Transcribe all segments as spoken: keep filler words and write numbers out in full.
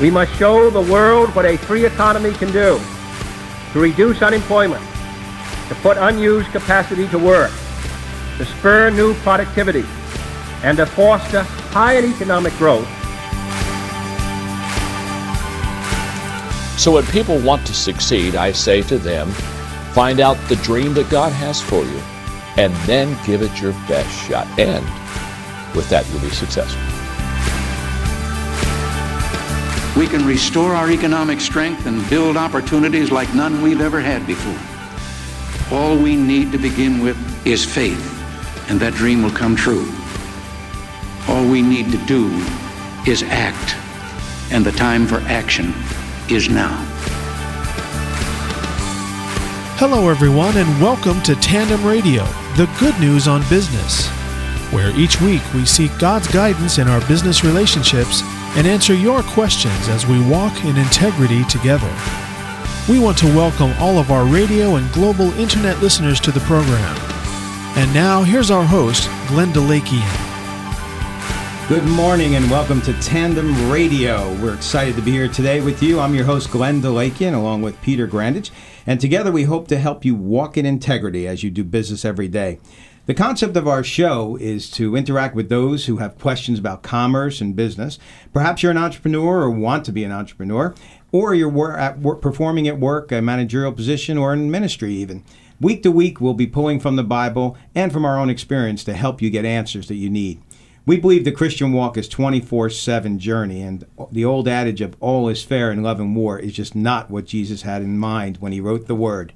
We must show the world what a free economy can do to reduce unemployment, to put unused capacity to work, to spur new productivity, and to foster higher economic growth. So when people want to succeed, I say to them, find out the dream that God has for you, and then give it your best shot. And with that, you'll be successful. We can restore our economic strength and build opportunities like none we've ever had before. All we need to begin with is faith, and that dream will come true. All we need to do is act, and the time for action is now. Hello, everyone, and welcome to Tandem Radio, the good news on business, where each week we seek God's guidance in our business relationships and answer your questions as we walk in integrity together. We want to welcome all of our radio and global internet listeners to the program. And now, here's our host, Glenn Delakian. Good morning and welcome to Tandem Radio. We're excited to be here today with you. I'm your host, Glenn Delakian, along with Peter Grandage. And together we hope to help you walk in integrity as you do business every day. The concept of our show is to interact with those who have questions about commerce and business. Perhaps you're an entrepreneur or want to be an entrepreneur, or you're wor- at work, performing at work, a managerial position, or in ministry even. Week to week, we'll be pulling from the Bible and from our own experience to help you get answers that you need. We believe the Christian walk is twenty-four seven journey, and the old adage of all is fair in love and war is just not what Jesus had in mind when he wrote the Word.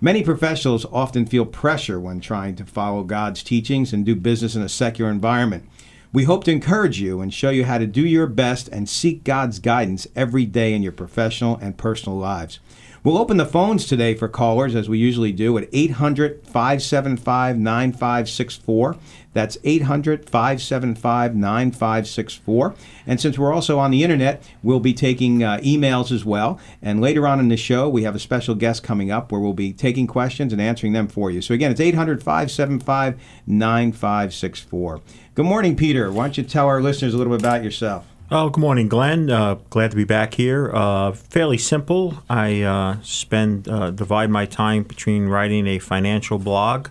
Many professionals often feel pressure when trying to follow God's teachings and do business in a secular environment. We hope to encourage you and show you how to do your best and seek God's guidance every day in your professional and personal lives. We'll open the phones today for callers, as we usually do, at eight hundred, five seven five, nine five six four. That's eight hundred, five seven five, nine five six four. And since we're also on the internet, we'll be taking uh, emails as well. And later on in the show, we have a special guest coming up where we'll be taking questions and answering them for you. So again, it's eight hundred, five seven five, nine five six four. Good morning, Peter. Why don't you tell our listeners a little bit about yourself? Oh, good morning, Glenn. Uh, glad to be back here. Uh, fairly simple. I uh, spend uh, divide my time between writing a financial blog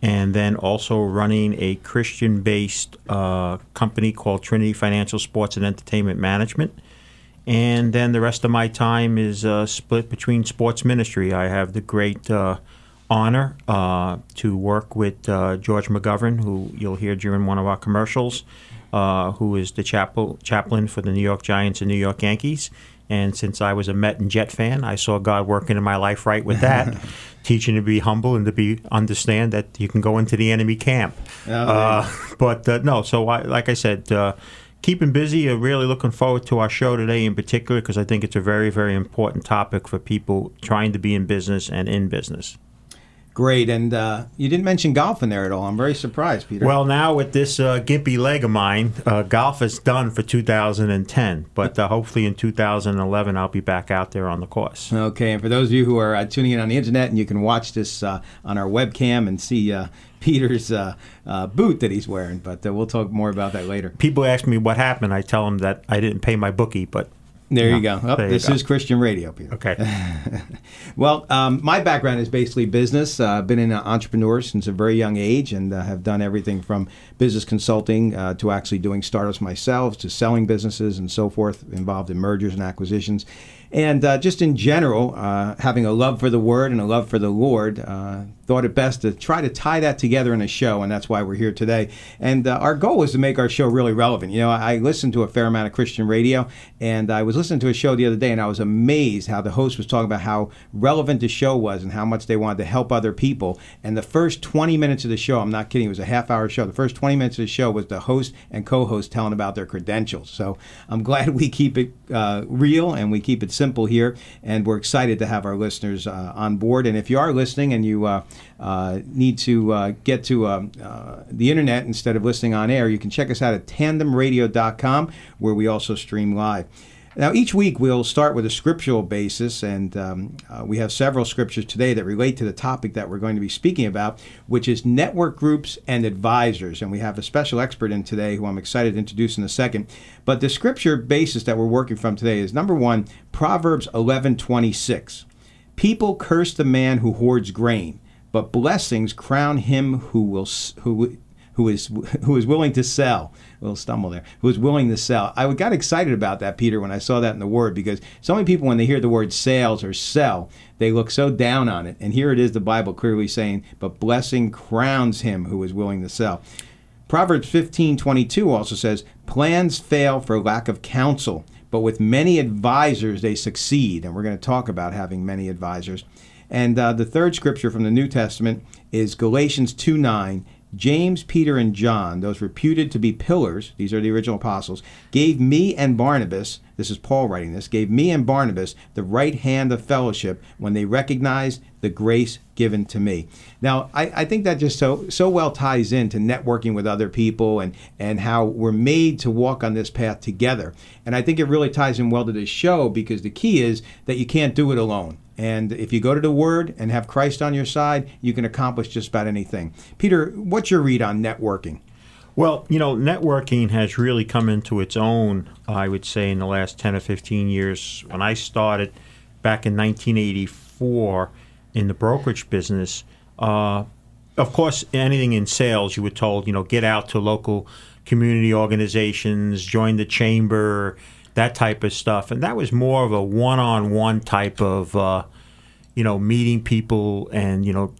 and then also running a Christian-based uh, company called Trinity Financial Sports and Entertainment Management. And then the rest of my time is uh, split between sports ministry. I have the great uh, honor uh, to work with uh, George McGovern, who you'll hear during one of our commercials, uh, who is the chapel, chaplain for the New York Giants and New York Yankees. And since I was a Met and Jet fan, I saw God working in my life right with that, teaching to be humble and to be understand that you can go into the enemy camp. Oh, uh, but uh, no, so I, like I said, uh, keeping busy. I'm really looking forward to our show today in particular because I think it's a very, very important topic for people trying to be in business and in business. Great, and uh, you didn't mention golf in there at all. I'm very surprised, Peter. Well, now with this uh, gimpy leg of mine, uh, golf is done for two thousand ten, but uh, hopefully in two thousand eleven I'll be back out there on the course. Okay, and for those of you who are uh, tuning in on the internet, and you can watch this uh, on our webcam and see uh, Peter's uh, uh, boot that he's wearing, but uh, we'll talk more about that later. People ask me what happened. I tell them that I didn't pay my bookie, but... There no, you go. Oh, there this you go. Is Christian Radio, Peter. Okay. Well, um, my background is basically business. Uh, I've been an entrepreneur since a very young age and uh, have done everything from business consulting uh, to actually doing startups myself to selling businesses and so forth, involved in mergers and acquisitions. And uh, just in general, uh, having a love for the Word and a love for the Lord, uh, thought it best to try to tie that together in a show, and that's why we're here today. And uh, our goal is to make our show really relevant. You know, I listened to a fair amount of Christian radio, and I was listening to a show the other day, and I was amazed how the host was talking about how relevant the show was and how much they wanted to help other people. And the first twenty minutes of the show, I'm not kidding, it was a half-hour show. The first twenty minutes of the show was the host and co-host telling about their credentials. So I'm glad we keep it uh, real and we keep it simple. Simple here, and we're excited to have our listeners uh, on board. And if you are listening and you uh, uh, need to uh, get to uh, uh, the internet instead of listening on air, you can check us out at tandem radio dot com, where we also stream live. Now, each week we'll start with a scriptural basis, and um, uh, we have several scriptures today that relate to the topic that we're going to be speaking about, which is network groups and advisors. And we have a special expert in today who I'm excited to introduce in a second. But the scripture basis that we're working from today is, number one, Proverbs eleven twenty-six. People curse the man who hoards grain, but blessings crown him who will who who is who is willing to sell. A little stumble there. Who is willing to sell? I got excited about that, Peter, when I saw that in the word, because so many people, when they hear the word sales or sell, they look so down on it. And here it is, the Bible clearly saying, "But blessing crowns him who is willing to sell." Proverbs fifteen twenty-two also says, "Plans fail for lack of counsel, but with many advisors they succeed." And we're going to talk about having many advisors. And uh, the third scripture from the New Testament is Galatians two nine. James, Peter, and John, those reputed to be pillars, these are the original apostles, gave me and Barnabas, this is Paul writing this, gave me and Barnabas the right hand of fellowship when they recognized the grace given to me. Now, I, I think that just so so well ties into networking with other people and, and how we're made to walk on this path together. And I think it really ties in well to this show, because the key is that you can't do it alone. And if you go to the Word and have Christ on your side, you can accomplish just about anything. Peter, what's your read on networking? Well, you know, networking has really come into its own, I would say, in the last ten or fifteen years. When I started back in nineteen eighty-four in the brokerage business, uh, of course, anything in sales, you were told, you know, get out to local community organizations, join the chamber, that type of stuff. And that was more of a one-on-one type of, uh, you know, meeting people and, you know,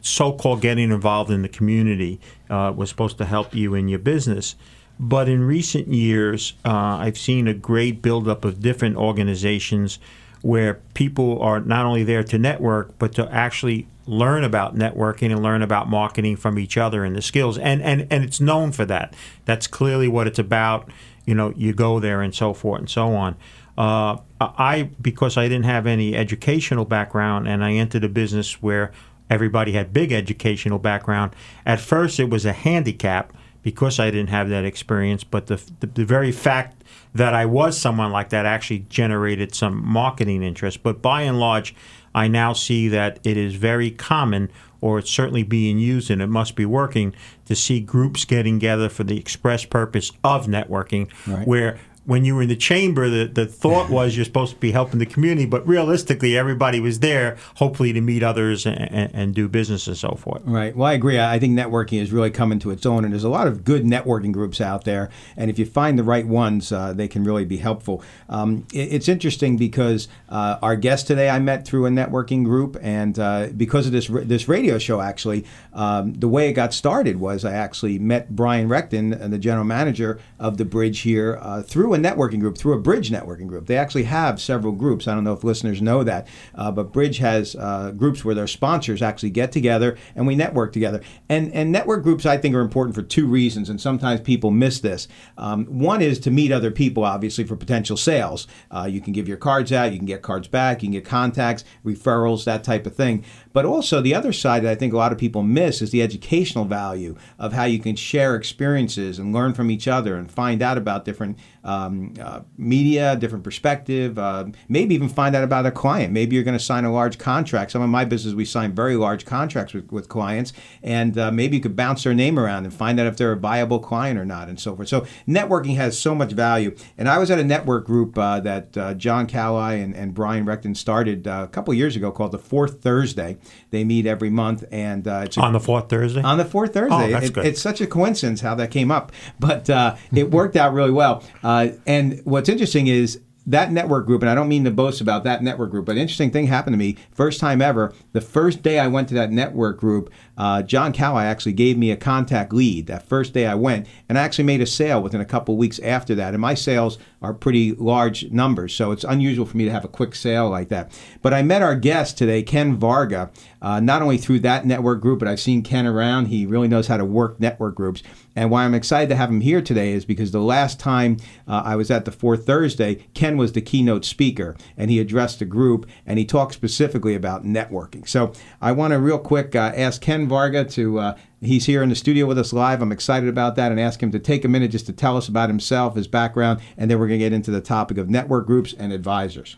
so-called getting involved in the community uh, was supposed to help you in your business. But in recent years, uh, I've seen a great buildup of different organizations where people are not only there to network, but to actually learn about networking and learn about marketing from each other and the skills. And, and, and it's known for that. That's clearly what it's about. You know, you go there and so forth and so on. Uh, I, because I didn't have any educational background and I entered a business where everybody had big educational background, at first it was a handicap because I didn't have that experience. But the, the, the very fact that I was someone like that actually generated some marketing interest. But by and large, I now see that it is very common, or it's certainly being used and it must be working, to see groups getting together for the express purpose of networking, right. Where when you were in the chamber, the, the thought was you're supposed to be helping the community, but realistically everybody was there hopefully to meet others and, and, and do business and so forth. Right. Well, I agree. I think networking has really come into its own, and there's a lot of good networking groups out there, and if you find the right ones, uh, they can really be helpful. Um, it, it's interesting because uh, our guest today I met through a networking group, and uh, because of this this radio show, actually, um, the way it got started was I actually met Brian Reckton, the general manager of the Bridge here, uh, through a A networking group, through a Bridge networking group. They actually have several groups. I don't know if listeners know that, uh, but Bridge has uh, groups where their sponsors actually get together and we network together. And and network groups, I think, are important for two reasons, and sometimes people miss this. Um, one is to meet other people, obviously, for potential sales. Uh, you can give your cards out, you can get cards back, you can get contacts, referrals, that type of thing. But also the other side that I think a lot of people miss is the educational value of how you can share experiences and learn from each other and find out about different um, uh, media, different perspective, uh, maybe even find out about a client. Maybe you're going to sign a large contract. Some of my business, we sign very large contracts with, with clients, and uh, maybe you could bounce their name around and find out if they're a viable client or not and so forth. So networking has so much value. And I was at a network group uh, that uh, John Cowley and, and Brian Reckton started uh, a couple years ago called the Fourth Thursday. They meet every month, and uh, it's a, on the fourth Thursday. On the fourth Thursday, oh, that's it, good. It's such a coincidence how that came up, but uh, it worked out really well. Uh, and what's interesting is that network group, and I don't mean to boast about that network group, but an interesting thing happened to me. First time ever, the first day I went to that network group, uh, John Cowley actually gave me a contact lead that first day I went, and I actually made a sale within a couple of weeks after that. And my sales are pretty large numbers, so it's unusual for me to have a quick sale like that. But I met our guest today, Ken Varga, uh, not only through that network group, but I've seen Ken around. He really knows how to work network groups. And why I'm excited to have him here today is because the last time uh, I was at the Fourth Thursday, Ken Ken was the keynote speaker, and he addressed the group, and he talked specifically about networking. So I want to real quick uh, ask Ken Varga to, uh, he's here in the studio with us live. I'm excited about that, and ask him to take a minute just to tell us about himself, his background, and then we're going to get into the topic of network groups and advisors.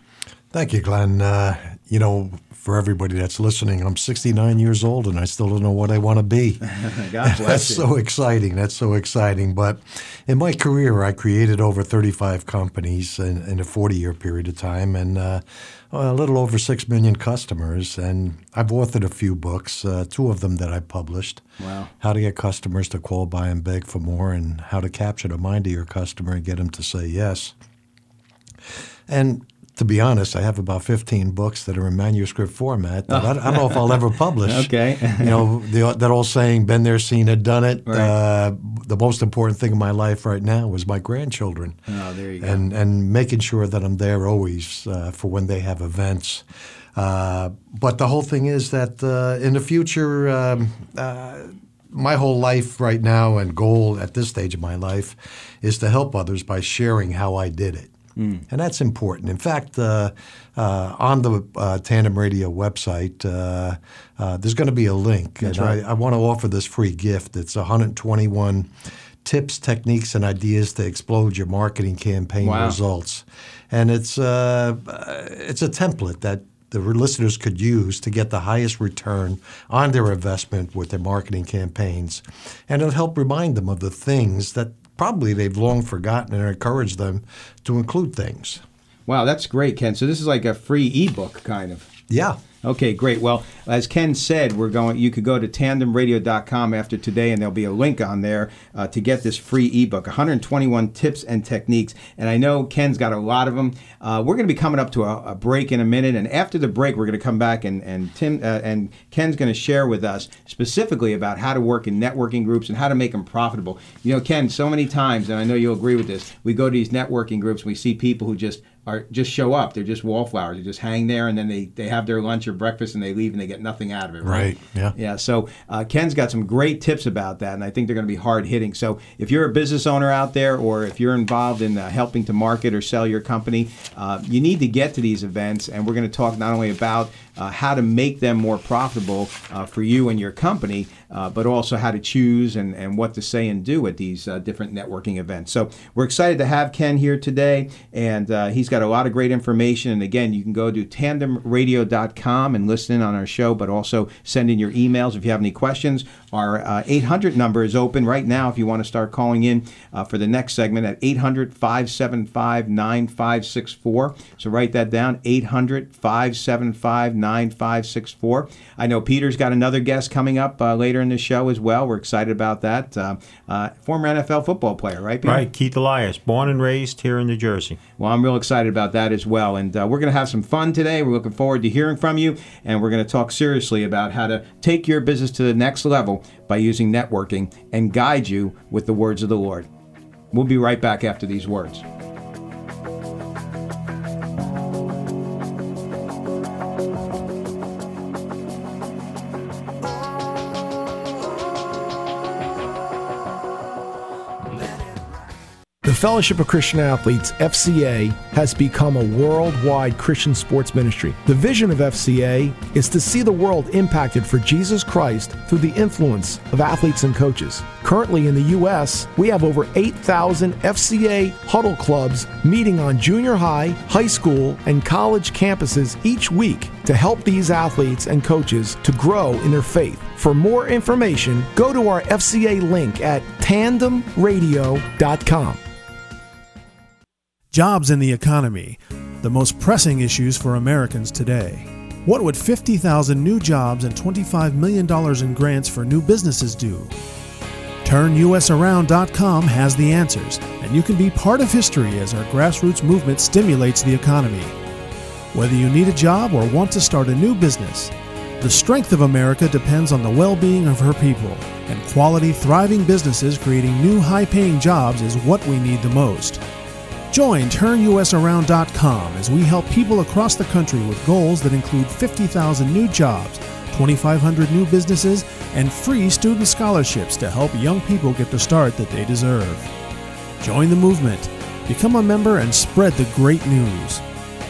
Thank you, Glenn. Uh, you know, for everybody that's listening, I'm sixty-nine years old, and I still don't know what I want to be. God bless That's you. so exciting. That's so exciting. But in my career, I created over thirty-five companies in, in a forty-year period of time, and uh, a little over six million customers. And I've authored a few books, uh, two of them that I published. Wow. How to Get Customers to Call, Buy, and Beg for More, and How to Capture the Mind of Your Customer and Get Them to Say Yes. And to be honest, I have about fifteen books that are in manuscript format that oh. I don't know if I'll ever publish. Okay. You know, the, that old saying, been there, seen it, done it. Right. Uh, the most important thing in my life right now is my grandchildren. Oh, there you go. And, and making sure that I'm there always uh, for when they have events. Uh, but the whole thing is that uh, in the future, um, uh, my whole life right now and goal at this stage of my life is to help others by sharing how I did it. Mm. And that's important. In fact, uh, uh, on the uh, Tandem Radio website, uh, uh, there's going to be a link. That's and right. I, I want to offer this free gift. It's one hundred twenty-one tips, techniques, and ideas to explode your marketing campaign wow. results. And it's uh, it's a template that the listeners could use to get the highest return on their investment with their marketing campaigns. And it'll help remind them of the things that probably they've long forgotten and encourage them to include things. Wow, that's great, Ken. So this is like a free ebook kind of. Yeah. Okay, great. Well, as Ken said, we're going. You could go to tandem radio dot com after today, and there'll be a link on there uh, to get this free ebook, one hundred twenty-one tips and techniques. And I know Ken's got a lot of them. Uh, we're going to be coming up to a, a break in a minute, and after the break, we're going to come back and and Tim uh, and Ken's going to share with us specifically about how to work in networking groups and how to make them profitable. You know, Ken, so many times, and I know you'll agree with this, we go to these networking groups, and we see people who just Are, just show up. They're just wallflowers. They just hang there, and then they, they have their lunch or breakfast, and they leave, and they get nothing out of it. Right, right. yeah. Yeah, so uh, Ken's got some great tips about that, and I think they're going to be hard-hitting. So if you're a business owner out there, or if you're involved in uh, helping to market or sell your company, uh, you need to get to these events, and we're going to talk not only about uh, how to make them more profitable uh, for you and your company, Uh, but also how to choose and, and what to say and do at these uh, different networking events. So we're excited to have Ken here today, and uh, he's got a lot of great information. And again, you can go to tandem radio dot com and listen in on our show, but also send in your emails if you have any questions. Our uh, eight hundred number is open right now if you want to start calling in uh, for the next segment at eight hundred, five seven five, nine five six four. So write that down, eight hundred, five seven five, nine five six four. I know Peter's got another guest coming up uh, later in the show as well. We're excited about that. Uh, uh, former N F L football player, right, Peter? Right, Keith Elias, born and raised here in New Jersey. Well, I'm real excited about that as well. And uh, we're going to have some fun today. We're looking forward to hearing from you. And we're going to talk seriously about how to take your business to the next level by using networking and guide you with the words of the Lord. We'll be right back after these words. The Fellowship of Christian Athletes, F C A, has become a worldwide Christian sports ministry. The vision of F C A is to see the world impacted for Jesus Christ through the influence of athletes and coaches. Currently in the U S, we have over eight thousand F C A huddle clubs meeting on junior high, high school, and college campuses each week to help these athletes and coaches to grow in their faith. For more information, go to our F C A link at tandem radio dot com. Jobs in the economy, the most pressing issues for Americans today. What would fifty thousand new jobs and twenty-five million dollars in grants for new businesses do? Turn U S Around dot com has the answers, and you can be part of history as our grassroots movement stimulates the economy. Whether you need a job or want to start a new business, the strength of America depends on the well-being of her people, and quality, thriving businesses creating new high-paying jobs is what we need the most. Join Turn U S Around dot com as we help people across the country with goals that include fifty thousand new jobs, twenty-five hundred new businesses, and free student scholarships to help young people get the start that they deserve. Join the movement. Become a member and spread the great news.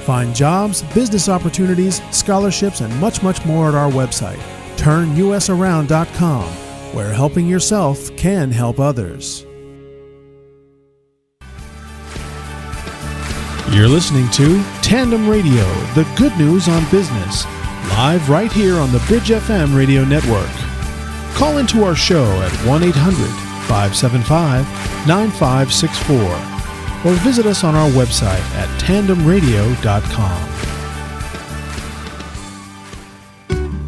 Find jobs, business opportunities, scholarships, and much, much more at our website, Turn U S Around dot com, where helping yourself can help others. You're listening to Tandem Radio, the good news on business, live right here on the Bridge F M radio network. Call into our show at one eight hundred, five seven five, nine five six four. Or visit us on our website at tandem radio dot com.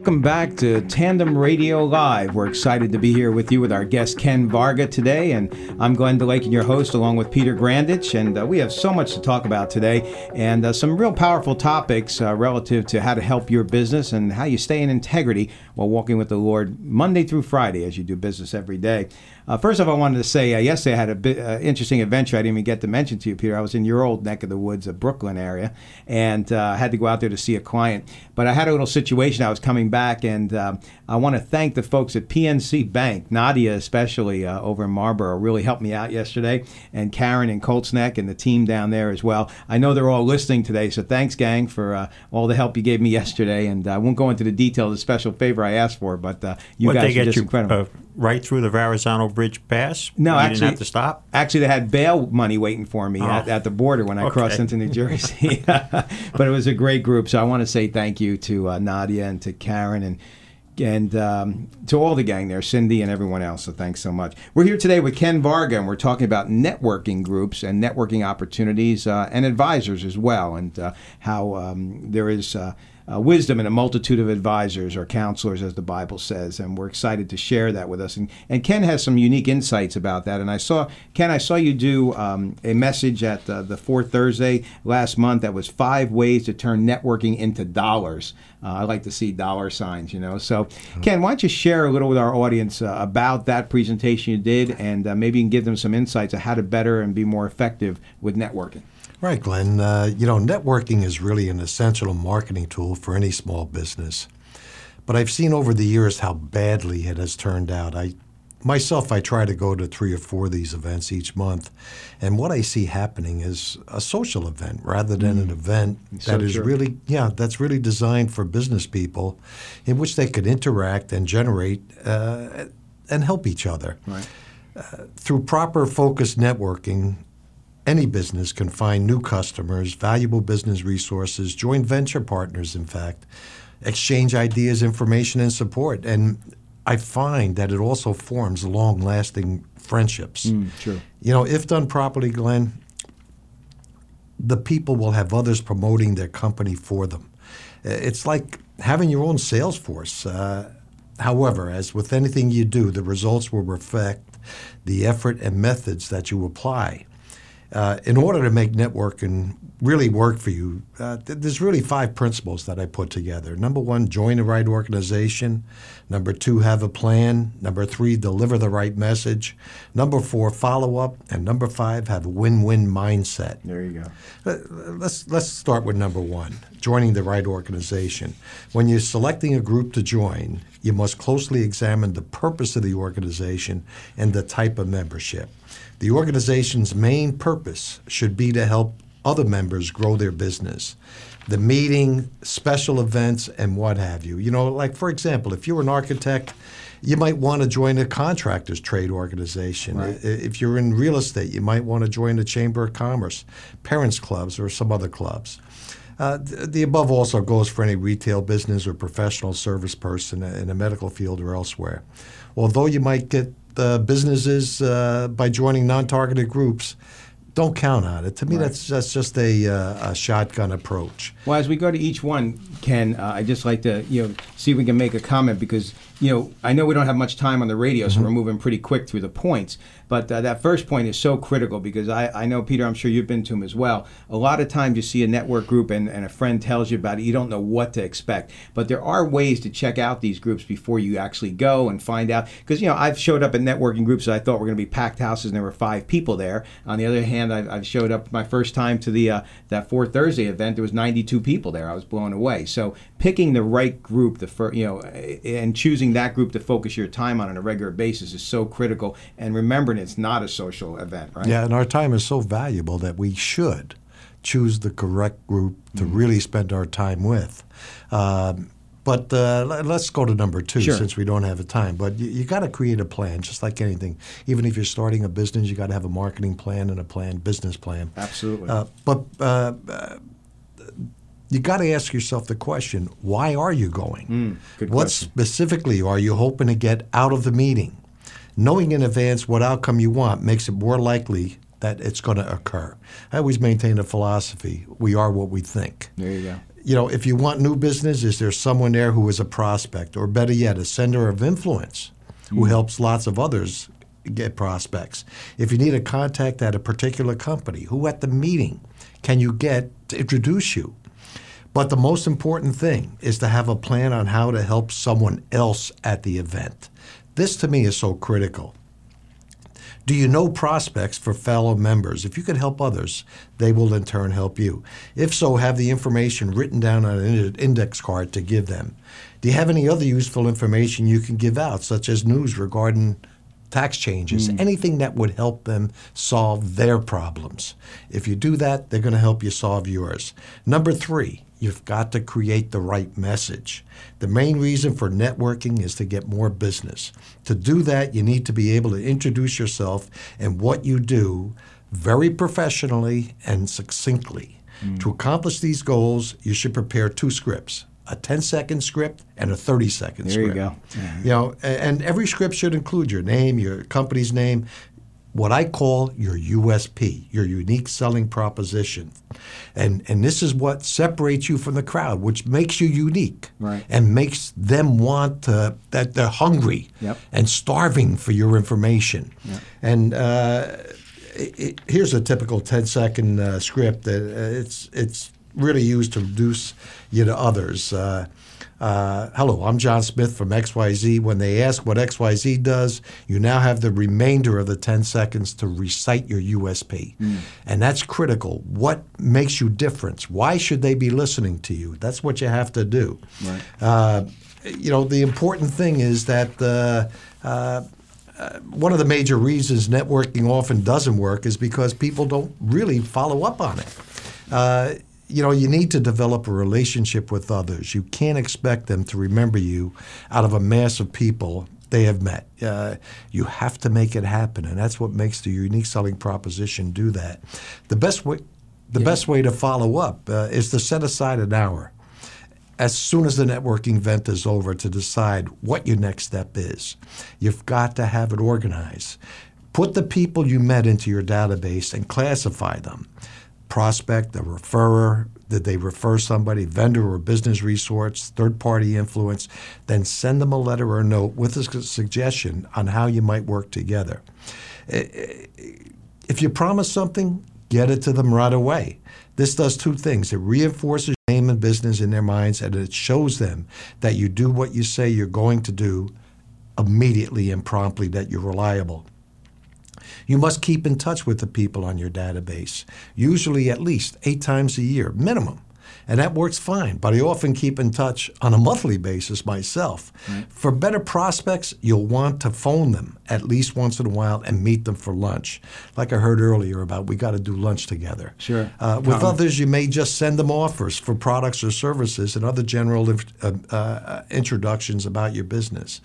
Welcome back to Tandem Radio Live. We're excited to be here with you with our guest Ken Varga today, and I'm Glenn Delakian, your host, along with Peter Grandage, and uh, we have so much to talk about today and uh, some real powerful topics uh, relative to how to help your business and how you stay in integrity while walking with the Lord Monday through Friday as you do business every day. Uh, first off, I wanted to say uh, yesterday I had an bi- uh, interesting adventure I didn't even get to mention to you, Peter. I was in your old neck of the woods, the Brooklyn area, and uh, I had to go out there to see a client. But I had a little situation. I was coming back, and uh, I want to thank the folks at P N C Bank, Nadia especially uh, over in Marlboro, really helped me out yesterday, and Karen in Colts Neck and the team down there as well. I know they're all listening today, so thanks, gang, for uh, all the help you gave me yesterday. And I won't go into the details of the special favor I asked for, but uh, you what guys are just you, incredible. Uh, right through the Verrazano Bridge pass? No, you actually didn't have to stop? Actually, they had bail money waiting for me oh. at, at the border when I okay. crossed into New Jersey. But it was a great group, so I want to say thank you to uh, Nadia and to Karen and and um, to all the gang there, Cindy and everyone else, so thanks so much. We're here today with Ken Varga, and we're talking about networking groups and networking opportunities uh, and advisors as well, and uh, how um, there is... Uh, Uh, wisdom in a multitude of advisors or counselors, as the Bible says, and we're excited to share that with us. And, and Ken has some unique insights about that. And I saw, Ken, I saw you do um, a message at uh, the Fourth Thursday last month that was five ways to turn networking into dollars. Uh, I like to see dollar signs, you know. So, mm-hmm. Ken, why don't you share a little with our audience uh, about that presentation you did, and uh, maybe you can give them some insights on how to better and be more effective with networking. Right, Glenn. Uh, you know, networking is really an essential marketing tool for any small business. But I've seen over the years how badly it has turned out. I, myself, I try to go to three or four of these events each month. And what I see happening is a social event rather than mm. an event so that is true. really, yeah, that's really designed for business people in which they could interact and generate uh, and help each other. Right. Uh, through proper focused networking, any business can find new customers, valuable business resources, joint venture partners, in fact, exchange ideas, information, and support. And I find that it also forms long-lasting friendships. Mm, true. You know, if done properly, Glenn, the people will have others promoting their company for them. It's like having your own sales force. Uh, however, as with anything you do, the results will reflect the effort and methods that you apply. Uh, in order to make networking really work for you, uh, th- there's really five principles that I put together. Number one, join the right organization. Number two, have a plan. Number three, deliver the right message. Number four, follow up. And number five, have a win-win mindset. There you go. Uh, let's, let's start with number one, joining the right organization. When you're selecting a group to join, you must closely examine the purpose of the organization and the type of membership. The organization's main purpose should be to help other members grow their business. the meeting, special events, and what have you. You know, like, for example, if you're an architect, you might want to join a contractors trade organization. Right. If you're in real estate, you might want to join a chamber of commerce, parents clubs, or some other clubs. Uh, the, the above also goes for any retail business or professional service person in a medical field or elsewhere. Although you might get uh, businesses uh, by joining non-targeted groups, don't count on it. To me, right. that's that's just a, uh, a shotgun approach. Well, as we go to each one, Ken, uh, I'd just like to you know see if we can make a comment because you know I know we don't have much time on the radio, mm-hmm. so we're moving pretty quick through the points. But uh, that first point is so critical because I, I know, Peter, I'm sure you've been to them as well. A lot of times you see a network group and, and a friend tells you about it. You don't know what to expect. But there are ways to check out these groups before you actually go and find out. Because, you know, I've showed up at networking groups that I thought were going to be packed houses and there were five people there. On the other hand, I've, I've showed up my first time to the uh, that Fourth Thursday event. There was ninety-two people there. I was blown away. So picking the right group, the fir- you know, and choosing that group to focus your time on on a regular basis is so critical. And remembering it's not a social event, right? Yeah, and our time is so valuable that we should choose the correct group to mm-hmm. really spend our time with. Um, But uh, let's go to number two, sure. since we don't have the time. But you, you got to create a plan, just like anything. Even if you're starting a business, you got to have a marketing plan and a plan, business plan. Absolutely. Uh, but uh, uh, you got to ask yourself the question: why are you going? Mm, good what question. Specifically are you hoping to get out of the meeting? Knowing in advance what outcome you want makes it more likely that it's going to occur. I always maintain the philosophy: we are what we think. There you go. You know, if you want new business, is there someone there who is a prospect, or better yet, a sender of influence who helps lots of others get prospects? If you need a contact at a particular company, who at the meeting can you get to introduce you? But the most important thing is to have a plan on how to help someone else at the event. This, to me, is so critical. Do you know prospects for fellow members? If you can help others, they will in turn help you. If so, have the information written down on an index card to give them. Do you have any other useful information you can give out, such as news regarding tax changes, mm. anything that would help them solve their problems? If you do that, they're going to help you solve yours. Number three, you've got to create the right message. The main reason for networking is to get more business. To do that, you need to be able to introduce yourself and what you do very professionally and succinctly. Mm. To accomplish these goals, you should prepare two scripts, a ten-second script and a thirty-second script. There you go. Mm-hmm. You know, and every script should include your name, your company's name, what I call your U S P, your unique selling proposition. And and this is what separates you from the crowd, which makes you unique right. and makes them want to, that they're hungry yep. and starving for your information. Yep. And uh, it, it, here's a typical ten-second uh, script. That uh, it's, it's really used to reduce you to others. Uh, Uh, hello, I'm John Smith from X Y Z. When they ask what X Y Z does, you now have the remainder of the ten seconds to recite your U S P. Mm. And that's critical. What makes you different? Why should they be listening to you? That's what you have to do. Right. Uh, you know, the important thing is that uh, uh, uh, one of the major reasons networking often doesn't work is because people don't really follow up on it. Uh, You know, you need to develop a relationship with others. You can't expect them to remember you out of a mass of people they have met. Uh, you have to make it happen, and that's what makes the unique selling proposition do that. The best way, the yeah. best way to follow up uh, is to set aside an hour as soon as the networking event is over to decide what your next step is. You've got to have it organized. Put the people you met into your database and classify them. Prospect, a referrer, did they refer somebody, vendor or business resource, third-party influence, then send them a letter or a note with a suggestion on how you might work together. If you promise something, get it to them right away. This does two things. It reinforces your name and business in their minds, and it shows them that you do what you say you're going to do immediately and promptly, that you're reliable. You must keep in touch with the people on your database, usually at least eight times a year, minimum. and that works fine. But I often keep in touch on a monthly basis myself. Right. For better prospects, you'll want to phone them at least once in a while and meet them for lunch. Like I heard earlier about, we got to do lunch together. Sure. Uh, with uh-huh. others, you may just send them offers for products or services and other general uh, uh, introductions about your business.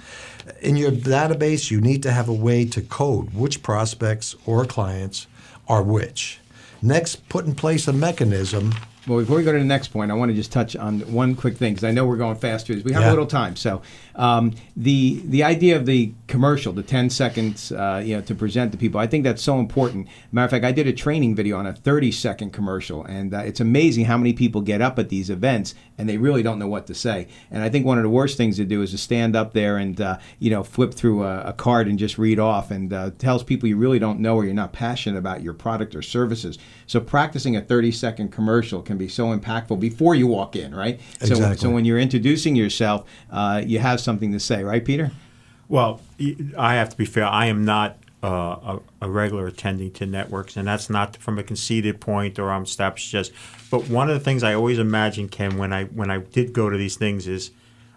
In your database, you need to have a way to code which prospects or clients are which. Next, put in place a mechanism. Well, before we go to the next point, I want to just touch on one quick thing, because I know we're going fast through this. We have yeah. a little time. So um, the the idea of the commercial, the ten seconds uh, you know, to present to people, I think that's so important. Matter of fact, I did a training video on a thirty-second commercial, and uh, it's amazing how many people get up at these events, and they really don't know what to say. And I think one of the worst things to do is to stand up there and uh, you know, flip through a, a card and just read off, and uh, tells people you really don't know or you're not passionate about your product or services. So practicing a thirty-second commercial can be so impactful before you walk in, right? Exactly. So, so when you're introducing yourself, uh, you have something to say, right, Peter? Well, I have to be fair. I am not uh, a, a regular attending to networks, and that's not from a conceited point or I'm stops just. But one of the things I always imagine, Ken, when I when I did go to these things is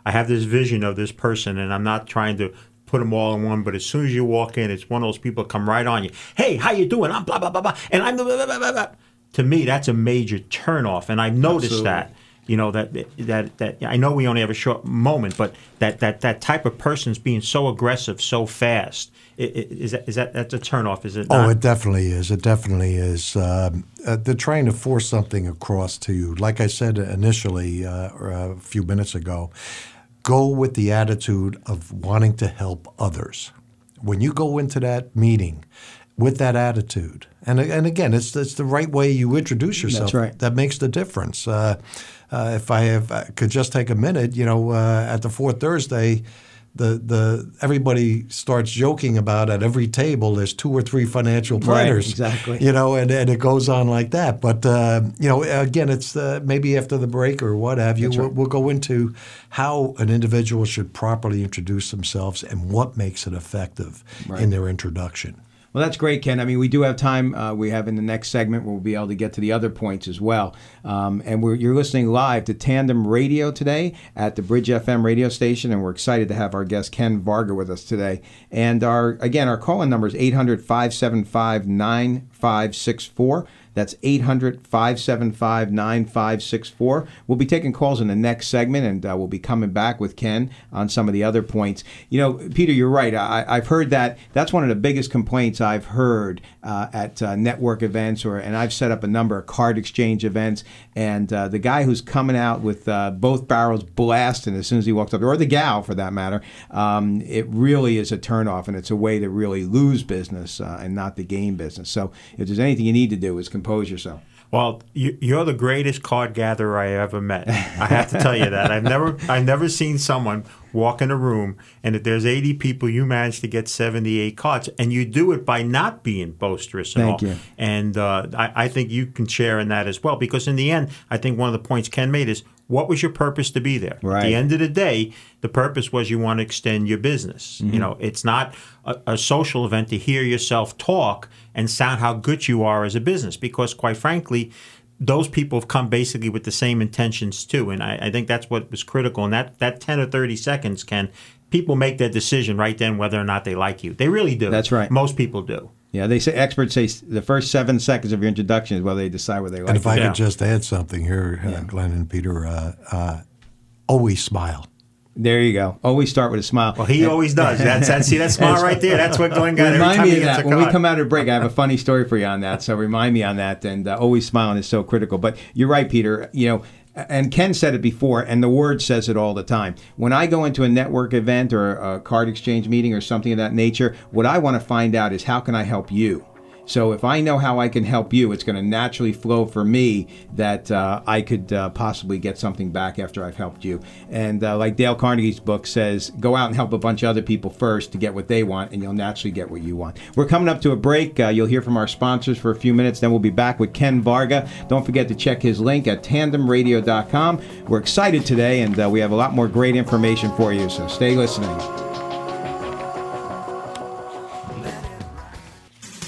I have this vision of this person, and I'm not trying to put them all in one, but as soon as you walk in, it's one of those people come right on you. Hey, how you doing? I'm blah, blah, blah, blah, and I'm blah, blah, blah, blah, blah. To me, that's a major turnoff, and I've noticed Absolutely. that. You know that that that I know we only have a short moment, but that that, that type of person's being so aggressive, so fast. Is that is that that's a turnoff? Is it? Not? Oh, it definitely is. It definitely is. Um, uh, they're trying to force something across to you. Like I said initially uh, a few minutes ago, go with the attitude of wanting to help others. When you go into that meeting with that attitude. And and again, it's it's the right way you introduce yourself. That's right. That makes the difference. Uh, uh, if I have, I could just take a minute, you know, uh, at the Fourth Thursday, the the everybody starts joking about at every table there's two or three financial planners. Right, exactly. You know, and, and it goes on like that. But, uh, you know, again, it's uh, maybe after the break or what have you, right. we'll, we'll go into how an individual should properly introduce themselves and what makes it effective right. in their introduction. Well, that's great, Ken. I mean, we do have time. Uh, we have in the next segment, we'll be able to get to the other points as well. Um, and we're, you're listening live to Tandem Radio today at the Bridge F M radio station, and we're excited to have our guest Ken Varga with us today. And our again, our call-in number is eight hundred, five seven five, nine five six four. That's eight hundred, five seven five, nine five six four. We'll be taking calls in the next segment, and uh, we'll be coming back with Ken on some of the other points. You know, Peter, you're right. I, I've heard that. That's one of the biggest complaints I've heard uh, at uh, network events, or and I've set up a number of card exchange events, and uh, the guy who's coming out with uh, both barrels blasting as soon as he walks up, or the gal for that matter, um, it really is a turnoff, and it's a way to really lose business uh, and not to gain business. So if there's anything you need to do is compare. Compose yourself. Well, you, you're the greatest card gatherer I ever met. I have to tell you that. I've never, I've never seen someone walk in a room, and if there's eighty people, you manage to get seventy-eight cards, and you do it by not being boisterous at all. Thank you. And uh, I, I think you can share in that as well, because in the end, I think one of the points Ken made is, what was your purpose to be there? Right. At the end of the day, the purpose was you want to extend your business. Mm-hmm. You know, it's not a, a social event to hear yourself talk and sound how good you are as a business, because quite frankly, those people have come basically with the same intentions too. And I, I think that's what was critical. And that, that ten or thirty seconds, Ken, people make their decision right then whether or not they like you. They really do. That's right. Most people do. Yeah, they say experts say the first seven seconds of your introduction is where they decide whether they like it. And if I yeah. could just add something here, uh, yeah. Glenn and Peter, uh, uh, always smile. There you go. Always start with a smile. Well, he and, always does. That's, that's see that smile right there. That's what Glenn got. Remind me of that when we come out of break. I have a funny story for you on that. So remind me on that. And uh, always smiling is so critical. But you're right, Peter. You know. And Ken said it before, and the word says it all the time. When I go into a network event or a card exchange meeting or something of that nature, what I want to find out is, how can I help you? So if I know how I can help you, it's going to naturally flow for me that uh, I could uh, possibly get something back after I've helped you. And uh, like Dale Carnegie's book says, go out and help a bunch of other people first to get what they want, and you'll naturally get what you want. We're coming up to a break. Uh, you'll hear from our sponsors for a few minutes, then we'll be back with Ken Varga. Don't forget to check his link at tandem radio dot com. We're excited today, and uh, we have a lot more great information for you, so stay listening.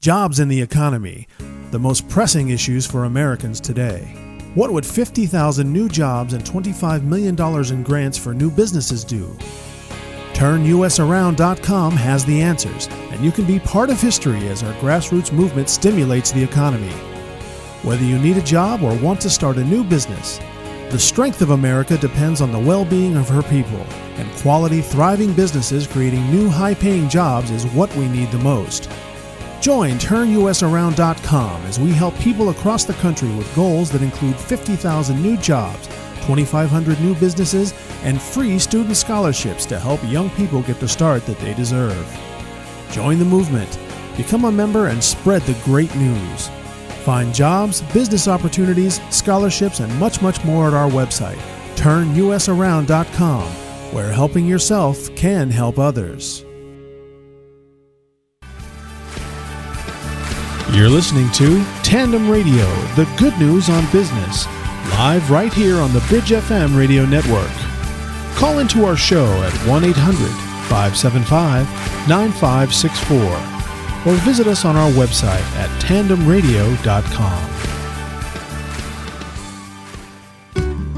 Jobs in the economy, the most pressing issues for Americans today. What would fifty thousand new jobs and twenty-five million dollars in grants for new businesses do? Turn U S Around dot com has the answers, and you can be part of history as our grassroots movement stimulates the economy. Whether you need a job or want to start a new business, the strength of America depends on the well-being of her people, and quality, thriving businesses creating new high-paying jobs is what we need the most. Join Turn U S Around dot com as we help people across the country with goals that include fifty thousand new jobs, twenty-five hundred new businesses, and free student scholarships to help young people get the start that they deserve. Join the movement, become a member, and spread the great news. Find jobs, business opportunities, scholarships, and much, much more at our website, Turn U S Around dot com, where helping yourself can help others. You're listening to Tandem Radio, the good news on business, live right here on the Bridge F M radio network. Call into our show at one eight hundred five seven five nine five six four. Or visit us on our website at tandem radio dot com.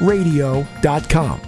radio dot com.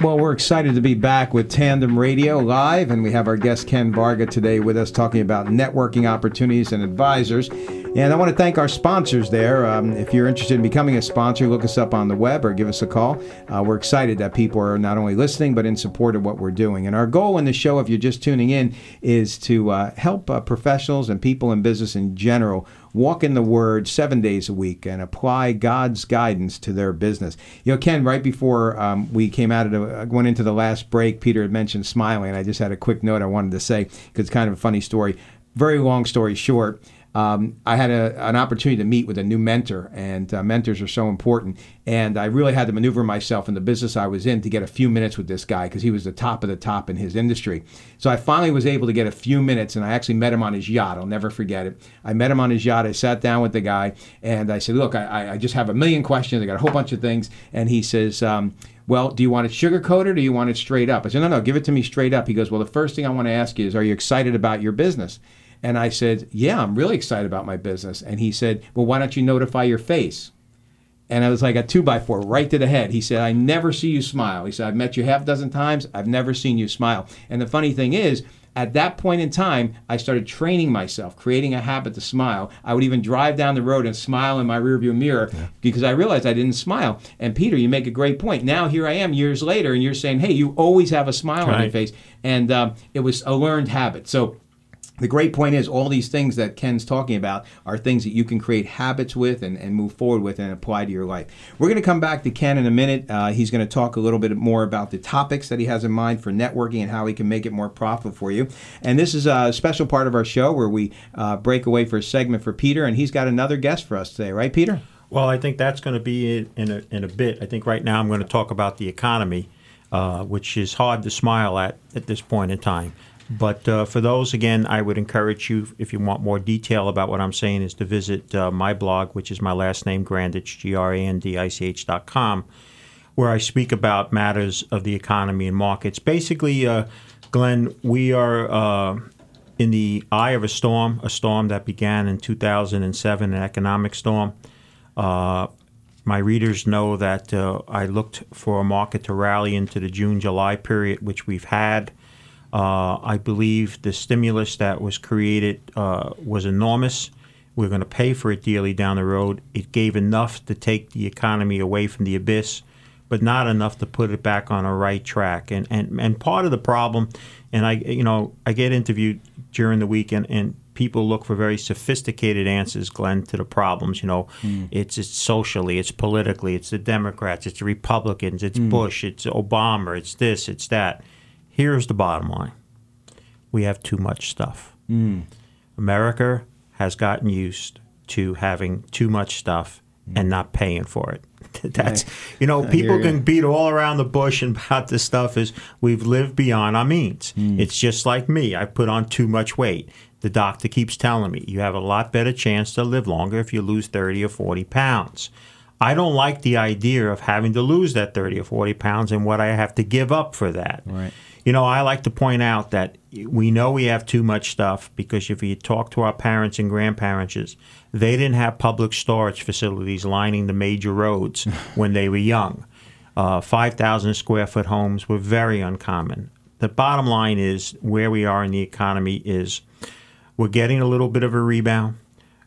Well, we're excited to be back with Tandem Radio Live, and we have our guest Ken Varga today with us talking about networking opportunities and advisors. And I want to thank our sponsors there. Um, if you're interested in becoming a sponsor, look us up on the web or give us a call. Uh, we're excited that people are not only listening, but in support of what we're doing. And our goal in the show, if you're just tuning in, is to uh, help uh, professionals and people in business in general walk in the Word seven days a week and apply God's guidance to their business. You know, Ken, right before um, we came out of the, went into the last break, Peter had mentioned smiling. I just had a quick note I wanted to say because it's kind of a funny story. Very long story short. Um, I had a, an opportunity to meet with a new mentor, and uh, mentors are so important. And I really had to maneuver myself in the business I was in to get a few minutes with this guy because he was the top of the top in his industry. So I finally was able to get a few minutes, and I actually met him on his yacht. I'll never forget it. I met him on his yacht. I sat down with the guy, and I said, look, I, I just have a million questions. I got a whole bunch of things. And he says, um, well, do you want it sugar-coated or do you want it straight up? I said, no, no, give it to me straight up. He goes, well, the first thing I want to ask you is, are you excited about your business? And I said, yeah, I'm really excited about my business. And he said, well, why don't you notify your face? And I was like a two-by-four right to the head. He said, I never see you smile. He said, I've met you half a dozen times. I've never seen you smile. And the funny thing is, at that point in time, I started training myself, creating a habit to smile. I would even drive down the road and smile in my rearview mirror yeah. because I realized I didn't smile. And Peter, you make a great point. Now here I am years later, and you're saying, hey, you always have a smile right on your face. And um, it was a learned habit. So the great point is all these things that Ken's talking about are things that you can create habits with and, and move forward with and apply to your life. We're going to come back to Ken in a minute. Uh, he's going to talk a little bit more about the topics that he has in mind for networking and how he can make it more profitable for you. And this is a special part of our show where we uh, break away for a segment for Peter, and he's got another guest for us today. Right, Peter? Well, I think that's going to be in, in, a, in a bit. I think right now I'm going to talk about the economy, uh, which is hard to smile at at this point in time. But uh, for those, again, I would encourage you, if you want more detail about what I'm saying, is to visit uh, my blog, which is my last name, Grandich, G R A N D I C H dot com, where I speak about matters of the economy and markets. Basically, uh, Glenn, we are uh, in the eye of a storm, a storm that began in two thousand seven, an economic storm. Uh, my readers know that uh, I looked for a market to rally into the June-July period, which we've had. Uh, I believe the stimulus that was created uh, was enormous. We're going to pay for it dearly down the road. It gave enough to take the economy away from the abyss, but not enough to put it back on a right track. And and, and part of the problem, and I you know I get interviewed during the week, and, and people look for very sophisticated answers, Glenn, to the problems. You know, mm. it's it's socially, it's politically, it's the Democrats, it's the Republicans, it's mm. Bush, it's Obama, it's this, it's that. Here's the bottom line. We have too much stuff. Mm. America has gotten used to having too much stuff mm. and not paying for it. That's, yeah. you know, I people can you. beat all around the bush about this stuff is we've lived beyond our means. Mm. It's just like me. I put on too much weight. The doctor keeps telling me you have a lot better chance to live longer if you lose thirty or forty pounds. I don't like the idea of having to lose that thirty or forty pounds and what I have to give up for that. Right. You know, I like to point out that we know we have too much stuff because if you talk to our parents and grandparents, they didn't have public storage facilities lining the major roads when they were young. Uh, five thousand square foot homes were very uncommon. The bottom line is where we are in the economy is we're getting a little bit of a rebound.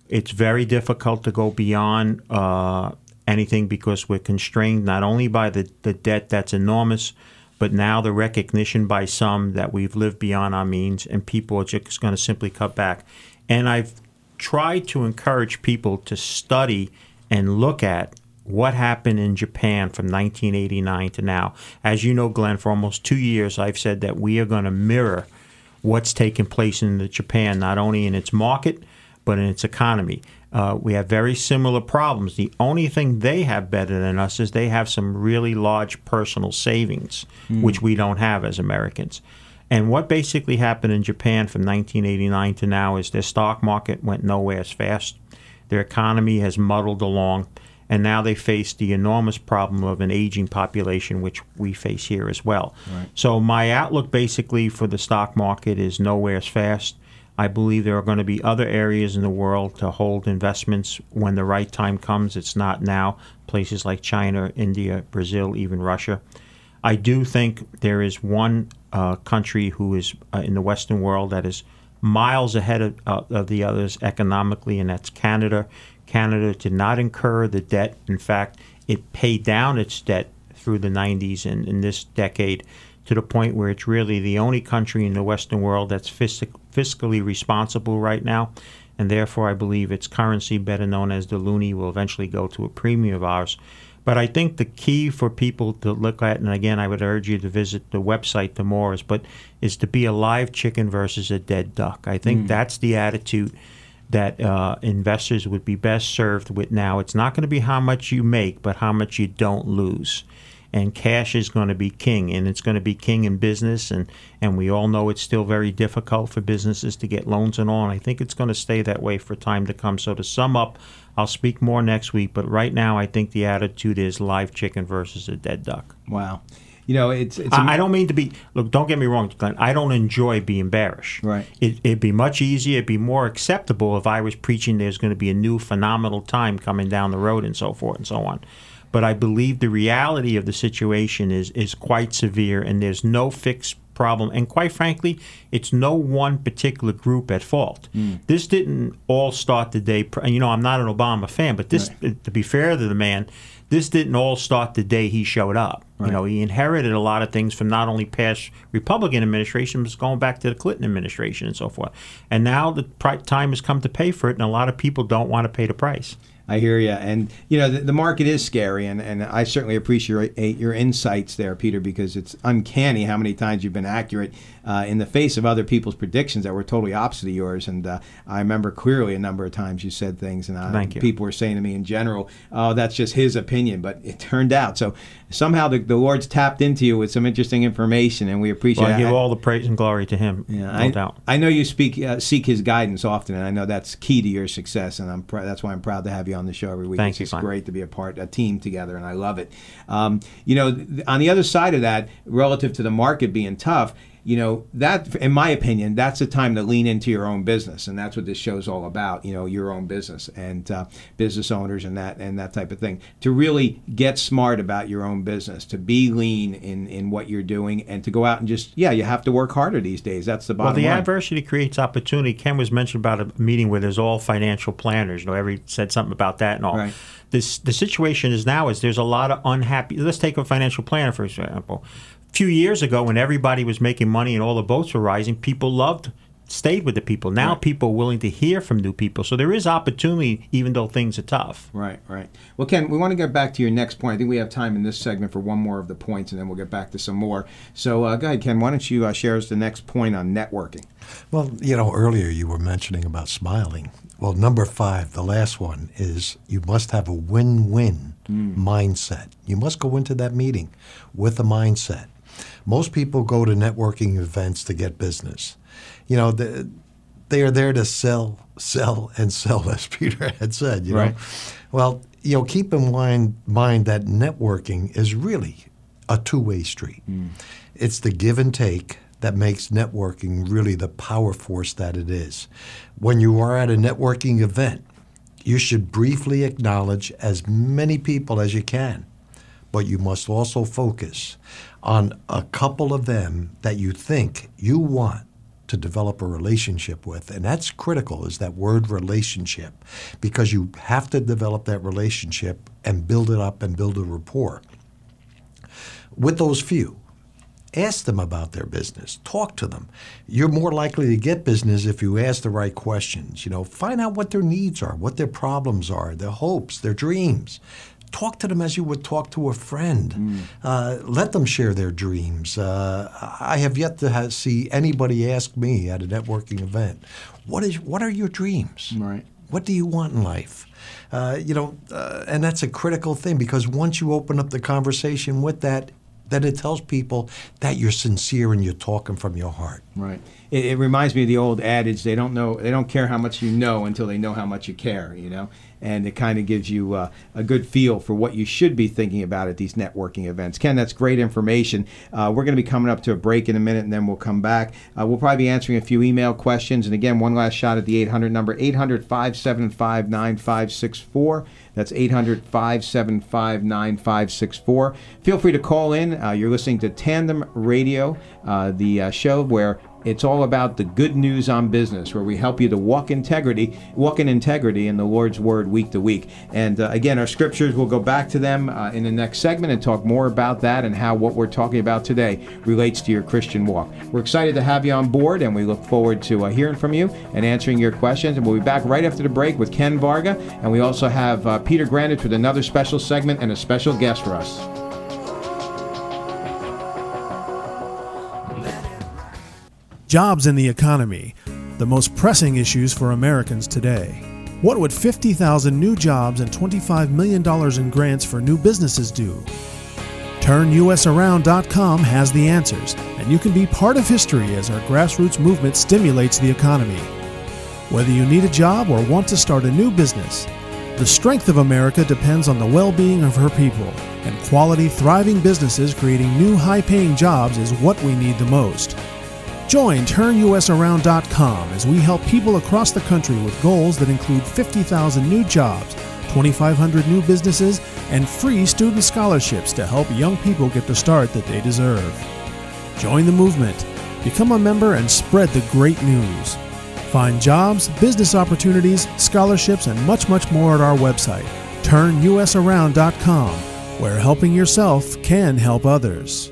It's very difficult to go beyond uh, anything because we're constrained not only by the, the debt that's enormous, but now the recognition by some that we've lived beyond our means and people are just going to simply cut back. And I've tried to encourage people to study and look at what happened in Japan from nineteen eighty-nine to now. As you know, Glenn, for almost two years I've said that we are going to mirror what's taking place in Japan, not only in its market, but in its economy. Uh, we have very similar problems. The only thing they have better than us is they have some really large personal savings, mm. which we don't have as Americans. And what basically happened in Japan from nineteen eighty-nine to now is their stock market went nowhere as fast. Their economy has muddled along, and now they face the enormous problem of an aging population, which we face here as well. Right. So my outlook basically for the stock market is nowhere as fast. I believe there are going to be other areas in the world to hold investments when the right time comes. It's not now. Places like China, India, Brazil, even Russia. I do think there is one uh, country who is uh, in the Western world that is miles ahead of, uh, of the others economically, and that's Canada. Canada did not incur the debt. In fact, it paid down its debt through the nineties and in this decade to the point where it's really the only country in the Western world that's fisc- fiscally responsible right now, and therefore I believe its currency, better known as the loonie, will eventually go to a premium of ours. But I think the key for people to look at, and again I would urge you to visit the website the more, is, but, is to be a live chicken versus a dead duck. I think mm. that's the attitude that uh, investors would be best served with now. It's not going to be how much you make, but how much you don't lose. And cash is going to be king, and it's going to be king in business, and, and we all know it's still very difficult for businesses to get loans and all, and I think it's going to stay that way for time to come. So to sum up, I'll speak more next week, but right now I think the attitude is live chicken versus a dead duck. Wow. You know, it's. it's I, I don't mean to be. Look, don't get me wrong, Glenn. I don't enjoy being bearish. Right. It, it'd be much easier. It'd be more acceptable if I was preaching there's going to be a new phenomenal time coming down the road and so forth and so on. But I believe the reality of the situation is is quite severe, and there's no fixed problem. And quite frankly, it's no one particular group at fault. Mm. This didn't all start the day. You know, I'm not an Obama fan, but this, right. to be fair to the man, this didn't all start the day he showed up. Right. You know, he inherited a lot of things from not only past Republican administrations, but going back to the Clinton administration and so forth. And now the time has come to pay for it, and a lot of people don't want to pay the price. I hear you. And, you know, the, the market is scary, and, and I certainly appreciate your insights there, Peter, because it's uncanny how many times you've been accurate uh, in the face of other people's predictions that were totally opposite of yours. And uh, I remember clearly a number of times you said things, and I, people were saying to me in general, oh, that's just his opinion, but it turned out. So somehow the, the Lord's tapped into you with some interesting information, and we appreciate well, I it. Give I, all the praise and glory to him, yeah, no I, doubt. I know you speak, uh, seek his guidance often, and I know that's key to your success, and I'm pr- that's why I'm proud to have you on the show every week. Thank it's you, It's great to be a part, a team together, and I love it. Um, you know, th- on the other side of that, relative to the market being tough, you know, that, in my opinion, that's the time to lean into your own business. And that's what this show's all about, you know, your own business and uh, business owners and that and that type of thing. To really get smart about your own business, to be lean in, in what you're doing, and to go out and just, yeah, you have to work harder these days. That's the bottom line. Well, the adversity creates opportunity. Ken was mentioned about a meeting where there's all financial planners. You know, every said something about that and all. Right. This, the situation is now is there's a lot of unhappy. Let's take a financial planner, for example. Few years ago, when everybody was making money and all the boats were rising, people loved, stayed with the people. Now right. people are willing to hear from new people. So there is opportunity, even though things are tough. Right, right. Well, Ken, we want to get back to your next point. I think we have time in this segment for one more of the points, and then we'll get back to some more. So uh, go ahead, Ken. Why don't you uh, share us the next point on networking? Well, you know, earlier you were mentioning about smiling. Well, number five, the last one, is you must have a win-win mm. mindset. You must go into that meeting with a mindset. Most people go to networking events to get business. You know, they, they are there to sell, sell, and sell, as Peter had said, you right. know. Well, you know, keep in mind, mind that networking is really a two-way street. Mm. It's the give and take that makes networking really the power force that it is. When you are at a networking event, you should briefly acknowledge as many people as you can, but you must also focus on a couple of them that you think you want to develop a relationship with. And that's critical, is that word relationship, because you have to develop that relationship and build it up and build a rapport. With those few, ask them about their business. Talk to them. You're more likely to get business if you ask the right questions. You know, find out what their needs are, what their problems are, their hopes, their dreams. Talk to them as you would talk to a friend. Mm. Uh, let them share their dreams. Uh, I have yet to ha- see anybody ask me at a networking event, what is what are your dreams? Right. What do you want in life? Uh, you know, uh, and that's a critical thing, because once you open up the conversation with that, then it tells people that you're sincere and you're talking from your heart. Right. It, it reminds me of the old adage: they don't know, they don't care how much you know until they know how much you care. You know, and it kind of gives you uh, a good feel for what you should be thinking about at these networking events. Ken, that's great information. Uh, we're going to be coming up to a break in a minute, and then we'll come back. Uh, we'll probably be answering a few email questions, and again, one last shot at the eight hundred number: eight hundred, five seven five, nine five six four. That's eight hundred, five seven five, nine five six four. Feel free to call in. Uh, you're listening to Tandem Radio, uh, the uh, show where it's all about the good news on business, where we help you to walk integrity, walk in integrity in the Lord's Word week to week. And uh, again, our scriptures, we'll go back to them uh, in the next segment and talk more about that and how what we're talking about today relates to your Christian walk. We're excited to have you on board, and we look forward to uh, hearing from you and answering your questions. And we'll be back right after the break with Ken Varga, and we also have uh, Peter Grandage with another special segment and a special guest for us. Jobs in the economy, the most pressing issues for Americans today. What would fifty thousand new jobs and twenty-five million dollars in grants for new businesses do? Turn U S Around dot com has the answers, and you can be part of history as our grassroots movement stimulates the economy. Whether you need a job or want to start a new business, the strength of America depends on the well-being of her people, and quality, thriving businesses creating new high-paying jobs is what we need the most. Join Turn U S Around dot com as we help people across the country with goals that include fifty thousand new jobs, twenty-five hundred new businesses, and free student scholarships to help young people get the start that they deserve. Join the movement. Become a member and spread the great news. Find jobs, business opportunities, scholarships, and much, much more at our website, Turn U S Around dot com, where helping yourself can help others.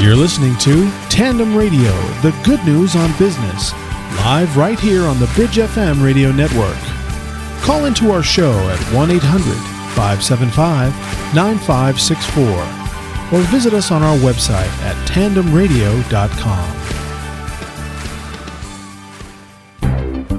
You're listening to Tandem Radio, the good news on business, live right here on the Bridge F M radio network. Call into our show at one eight hundred five seven five nine five six four. Or visit us on our website at tandem radio dot com.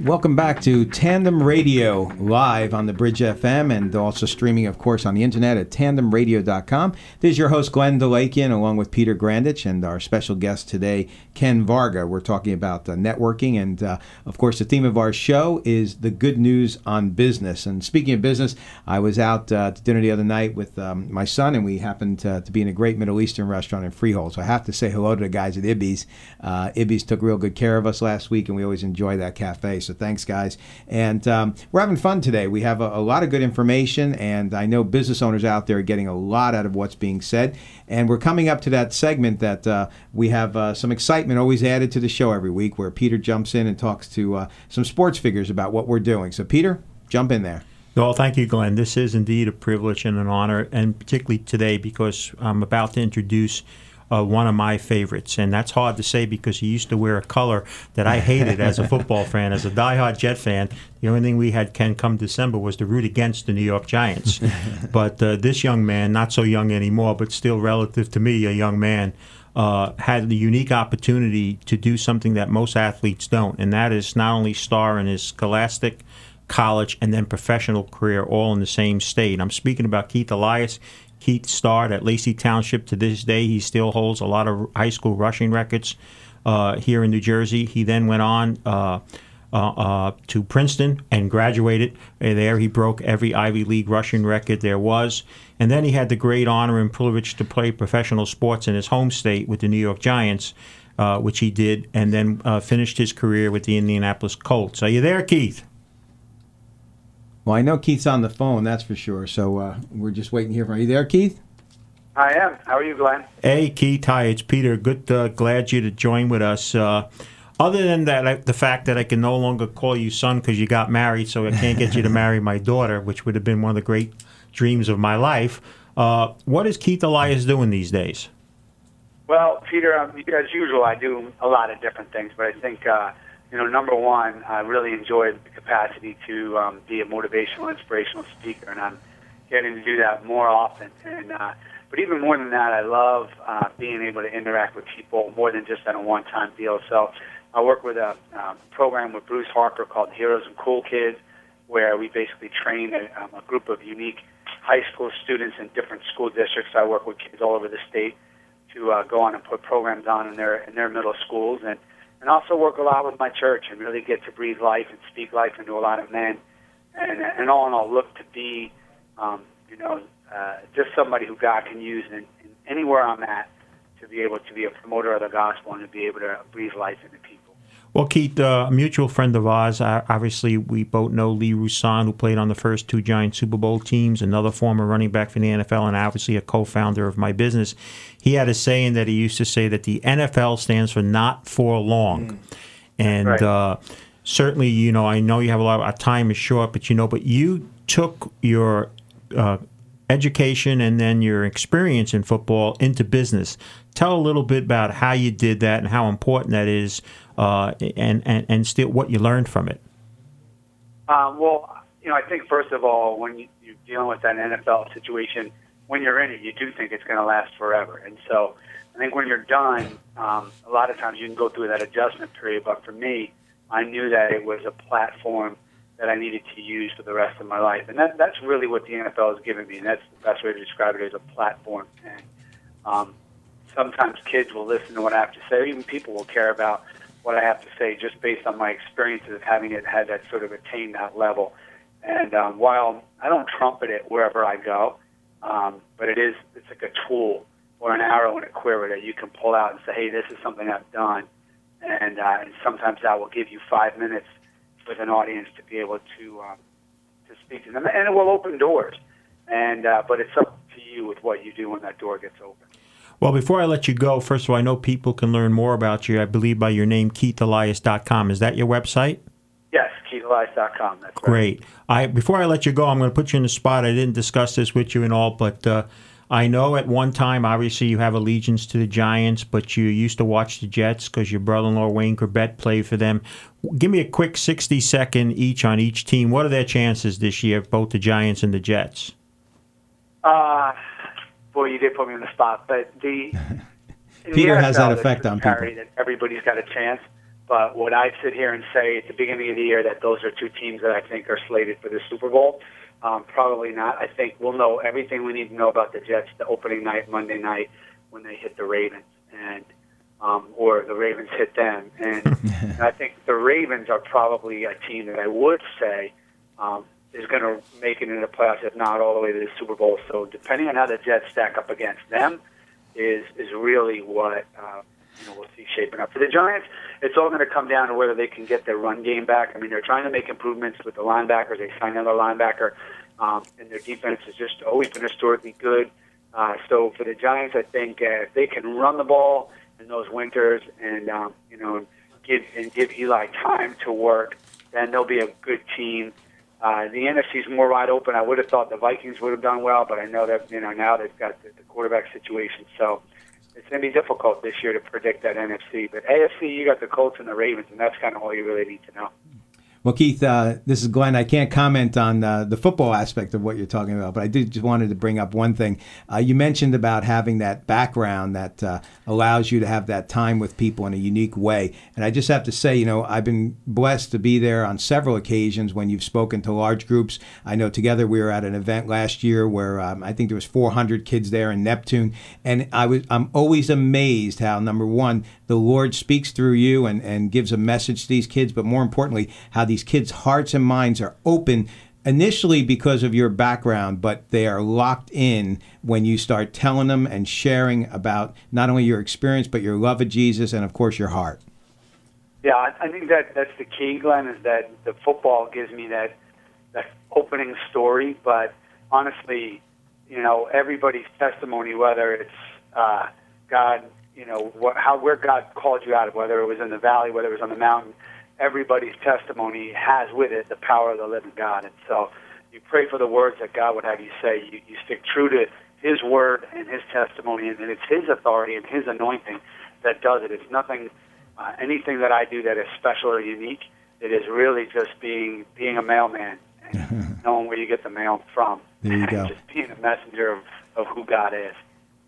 Welcome back to Tandem Radio, live on the Bridge F M and also streaming, of course, on the internet at tandem radio dot com. This is your host, Glenn Delakian, along with Peter Grandage, and our special guest today, Ken Varga. We're talking about uh, networking, and, uh, of course, the theme of our show is the good news on business. And speaking of business, I was out uh, to dinner the other night with um, my son, and we happened to, to be in a great Middle Eastern restaurant in Freehold. So I have to say hello to the guys at Ibis. Uh, Ibis took real good care of us last week, and we always enjoy that cafe. So thanks, guys. And um, we're having fun today. We have a, a lot of good information, and I know business owners out there are getting a lot out of what's being said. And we're coming up to that segment that uh, we have uh, some excitement always added to the show every week, where Peter jumps in and talks to uh, some sports figures about what we're doing. So, Peter, jump in there. Well, thank you, Glenn. This is indeed a privilege and an honor, and particularly today because I'm about to introduce Uh, one of my favorites, and that's hard to say because he used to wear a color that I hated as a football fan, as a diehard Jet fan. The only thing we had Ken come December was to root against the New York Giants. But uh, this young man, not so young anymore, but still relative to me, a young man, uh, had the unique opportunity to do something that most athletes don't, and that is not only star in his scholastic, college, and then professional career all in the same state. I'm speaking about Keith Elias. Keith starred at Lacey Township. To this day, he still holds a lot of high school rushing records uh, here in New Jersey. He then went on uh, uh, uh, to Princeton and graduated. There he broke every Ivy League rushing record there was. And then he had the great honor and privilege to play professional sports in his home state with the New York Giants, uh, which he did, and then uh, finished his career with the Indianapolis Colts. Are you there, Keith? Well, I know Keith's on the phone, that's for sure, so uh, we're just waiting here. Are you there, Keith? I am. How are you, Glenn? Hey, Keith. Hi, it's Peter. Good, uh, glad you to join with us. Uh, other than that, I, the fact that I can no longer call you son because you got married, so I can't get you to marry my daughter, which would have been one of the great dreams of my life, uh, what is Keith Elias doing these days? Well, Peter, um, as usual, I do a lot of different things, but I think... Uh, You know, number one, I really enjoyed the capacity to um, be a motivational, inspirational speaker, and I'm getting to do that more often. And uh, but even more than that, I love uh, being able to interact with people more than just on a one-time deal. So I work with a um, program with Bruce Harper called Heroes and Cool Kids, where we basically train a, um, a group of unique high school students in different school districts. I work with kids all over the state to uh, go on and put programs on in their in their middle schools, and And also work a lot with my church and really get to breathe life and speak life into a lot of men. And, and all in all, look to be, um, you know, uh, just somebody who God can use in, in anywhere I'm at to be able to be a promoter of the gospel and to be able to breathe life into people. Well, Keith, uh, a mutual friend of ours, uh, obviously we both know Lee Roussan, who played on the first two Giant Super Bowl teams, another former running back for the N F L, and obviously a co-founder of my business. He had a saying that he used to say that the N F L stands for not for long. Mm. And right. uh, certainly, you know, I know you have a lot of, our time is short, but you know, but you took your uh, education and then your experience in football into business. Tell a little bit about how you did that and how important that is uh, and, and, and still what you learned from it. Um, well, you know, I think first of all, when you, you're dealing with that N F L situation, when you're in it, you do think it's going to last forever. And so I think when you're done, um, a lot of times you can go through that adjustment period. But for me, I knew that it was a platform that I needed to use for the rest of my life. And that, that's really what the N F L has given me, and that's the best way to describe it, as a platform. And um, sometimes kids will listen to what I have to say, or even people will care about what I have to say just based on my experiences of having it had that sort of attained that level. And um, while I don't trumpet it wherever I go, um, but it is, it's like a tool or an arrow and a quiver that you can pull out and say, hey, this is something I've done. And, uh, and sometimes that will give you five minutes with an audience to be able to um, to speak to them. And it will open doors. And uh, but it's up to you with what you do when that door gets open. Well, before I let you go, first of all, I know people can learn more about you, I believe, by your name, Keith Elias dot com. Is that your website? Yes, Keith Elias dot com. That's great. Right. I, before I let you go, I'm going to put you in the spot. I didn't discuss this with you and all, but uh, I know at one time, obviously, you have allegiance to the Giants, but you used to watch the Jets because your brother-in-law, Wayne Corbett, played for them. Give me a quick sixty-second each on each team. What are their chances this year, both the Giants and the Jets? Uh... Boy, you did put me on the spot, but the Peter has that effect on people. That everybody's got a chance, but what I sit here and say at the beginning of the year that those are two teams that I think are slated for the Super Bowl, um, probably not. I think we'll know everything we need to know about the Jets the opening night, Monday night, when they hit the Ravens, and um, or the Ravens hit them. And, and I think the Ravens are probably a team that I would say um, – is going to make it into the playoffs, if not all the way to the Super Bowl. So depending on how the Jets stack up against them is is really what uh, you know, we'll see shaping up. For the Giants, it's all going to come down to whether they can get their run game back. I mean, they're trying to make improvements with the linebackers. They signed another linebacker, um, and their defense has just always been historically good. Uh, so for the Giants, I think uh, if they can run the ball in those winters and um, you know give and give Eli time to work, then they'll be a good team. Uh, the N F C is more wide open. I would have thought the Vikings would have done well, but I know that you know now they've got the, the quarterback situation, so it's going to be difficult this year to predict that N F C. But A F C, you got the Colts and the Ravens, and that's kind of all you really need to know. Well, Keith, uh, this is Glenn. I can't comment on uh, the football aspect of what you're talking about, but I did just wanted to bring up one thing. Uh, you mentioned about having that background that uh, allows you to have that time with people in a unique way. And I just have to say, you know, I've been blessed to be there on several occasions when you've spoken to large groups. I know together we were at an event last year where um, I think there was four hundred kids there in Neptune. And I was, I'm always amazed how, number one, the Lord speaks through you and, and gives a message to these kids, but more importantly, how the these kids' hearts and minds are open initially because of your background, but they are locked in when you start telling them and sharing about not only your experience, but your love of Jesus and, of course, your heart. Yeah, I think that that's the key, Glenn, is that the football gives me that, that opening story. But honestly, you know, everybody's testimony, whether it's uh, God, you know, what, how where God called you out of, whether it was in the valley, whether it was on the mountain, everybody's testimony has with it the power of the living God. And so you pray for the words that God would have you say. You, you stick true to his word and his testimony, and it's his authority and his anointing that does it. It's nothing, uh, anything that I do that is special or unique. It is really just being being a mailman and knowing where you get the mail from. There you go. Just being a messenger of, of who God is.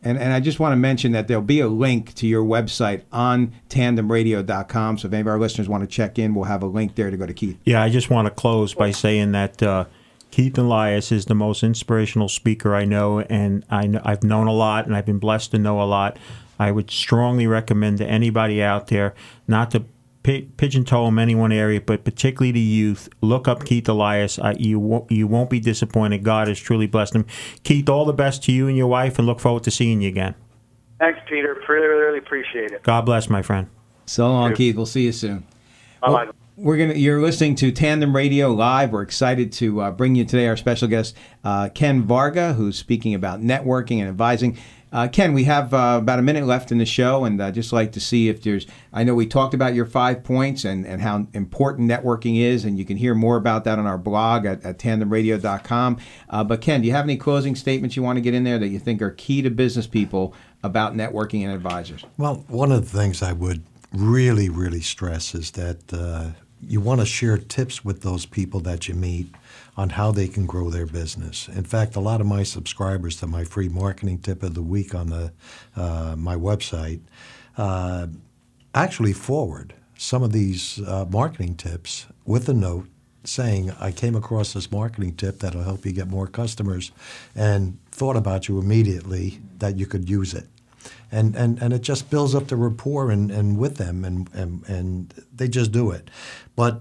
And and I just want to mention that there'll be a link to your website on tandem radio dot com. So if any of our listeners want to check in, we'll have a link there to go to Keith. Yeah, I just want to close by saying that uh, Keith Elias is the most inspirational speaker I know, and I know, I've known a lot, and I've been blessed to know a lot. I would strongly recommend to anybody out there not to pi- pigeon-toe him any one area, but particularly the youth. Look up Keith Elias. I, you, won't, you won't be disappointed. God has truly blessed him. Keith, all the best to you and your wife, and look forward to seeing you again. Thanks, Peter. Really, really appreciate it. God bless, my friend. So long, Keith. We'll see you soon. Bye-bye. Well, We're gonna. You're listening to Tandem Radio Live. We're excited to uh, bring you today our special guest, uh, Ken Varga, who's speaking about networking and advising. Uh, Ken, we have uh, about a minute left in the show, and I'd just like to see if there's... I know we talked about your five points and, and how important networking is, and you can hear more about that on our blog at, at tandem radio dot com. Uh, but, Ken, do you have any closing statements you want to get in there that you think are key to business people about networking and advisors? Well, one of the things I would really, really stress is that... Uh, you want to share tips with those people that you meet on how they can grow their business. In fact, a lot of my subscribers to my free marketing tip of the week on the uh, my website uh, actually forward some of these uh, marketing tips with a note saying, I came across this marketing tip that'll help you get more customers and thought about you immediately that you could use it. And, and, and it just builds up the rapport and, and with them, and, and, and they just do it. But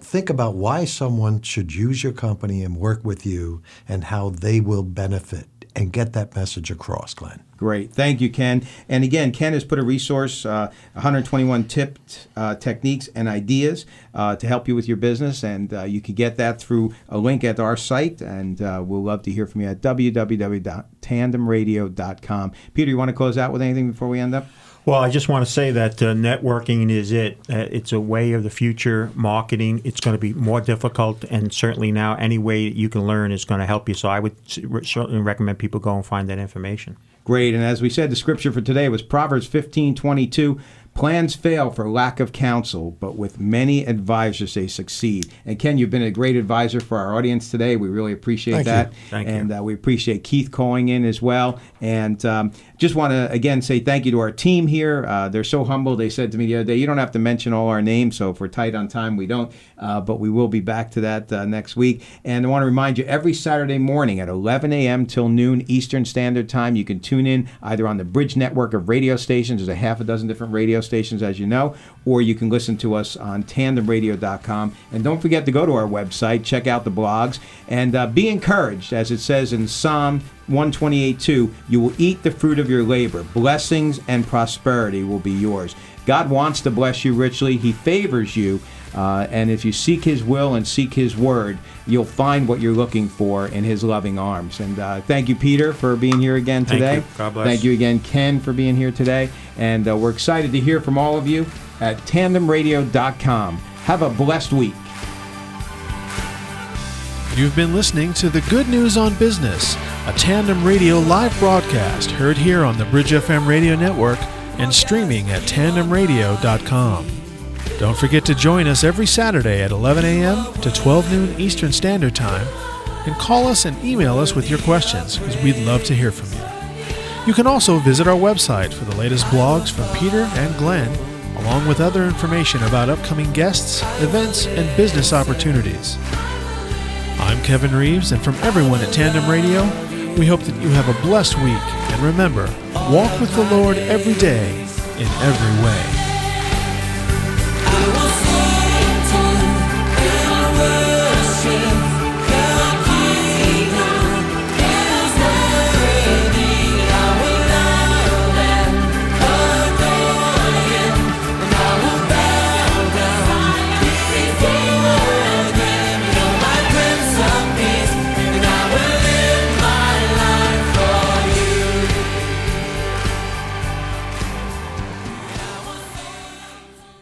think about why someone should use your company and work with you and how they will benefit and get that message across, Glenn. Great. Thank you, Ken. And again, Ken has put a resource, uh, one hundred twenty-one tip uh, techniques and ideas uh, to help you with your business. And uh, you can get that through a link at our site. And uh, we'll love to hear from you at w w w dot tandem radio dot com. Peter, you want to close out with anything before we end up? Well, I just want to say that uh, networking is it. Uh, it's a way of the future. Marketing, it's going to be more difficult, and certainly now any way that you can learn is going to help you. So I would certainly recommend people go and find that information. Great. And as we said, the scripture for today was Proverbs fifteen twenty-two. Plans fail for lack of counsel, but with many advisors they succeed. And Ken, you've been a great advisor for our audience today. We really appreciate Thank that. You. Thank and, you. And uh, we appreciate Keith calling in as well. And um, just want to, again, say thank you to our team here. Uh, they're so humble. They said to me the other day, you don't have to mention all our names, so if we're tight on time, we don't. Uh, but we will be back to that uh, next week. And I want to remind you, every Saturday morning at eleven a.m. till noon Eastern Standard Time, you can tune in either on the Bridge Network of radio stations. There's a half a dozen different radio stations, as you know, or you can listen to us on tandem radio dot com. And don't forget to go to our website, check out the blogs, and uh, be encouraged. As it says in Psalm one twenty-eight two, you will eat the fruit of your labor. Blessings and prosperity will be yours. God wants to bless you richly. He favors you. Uh, and if you seek His will and seek His word, you'll find what you're looking for in His loving arms. And uh, thank you, Peter, for being here again today. Thank you. God bless. Thank you again, Ken, for being here today. And uh, we're excited to hear from all of you at tandem radio dot com. Have a blessed week. You've been listening to The Good News on Business, a Tandem Radio live broadcast heard here on the Bridge F M radio network and streaming at tandem radio dot com. Don't forget to join us every Saturday at eleven a.m. to twelve noon Eastern Standard Time, and call us and email us with your questions, because we'd love to hear from you. You can also visit our website for the latest blogs from Peter and Glenn, along with other information about upcoming guests, events, and business opportunities. I'm Kevin Reeves, and from everyone at Tandem Radio, we hope that you have a blessed week, and remember, walk with the Lord every day, in every way.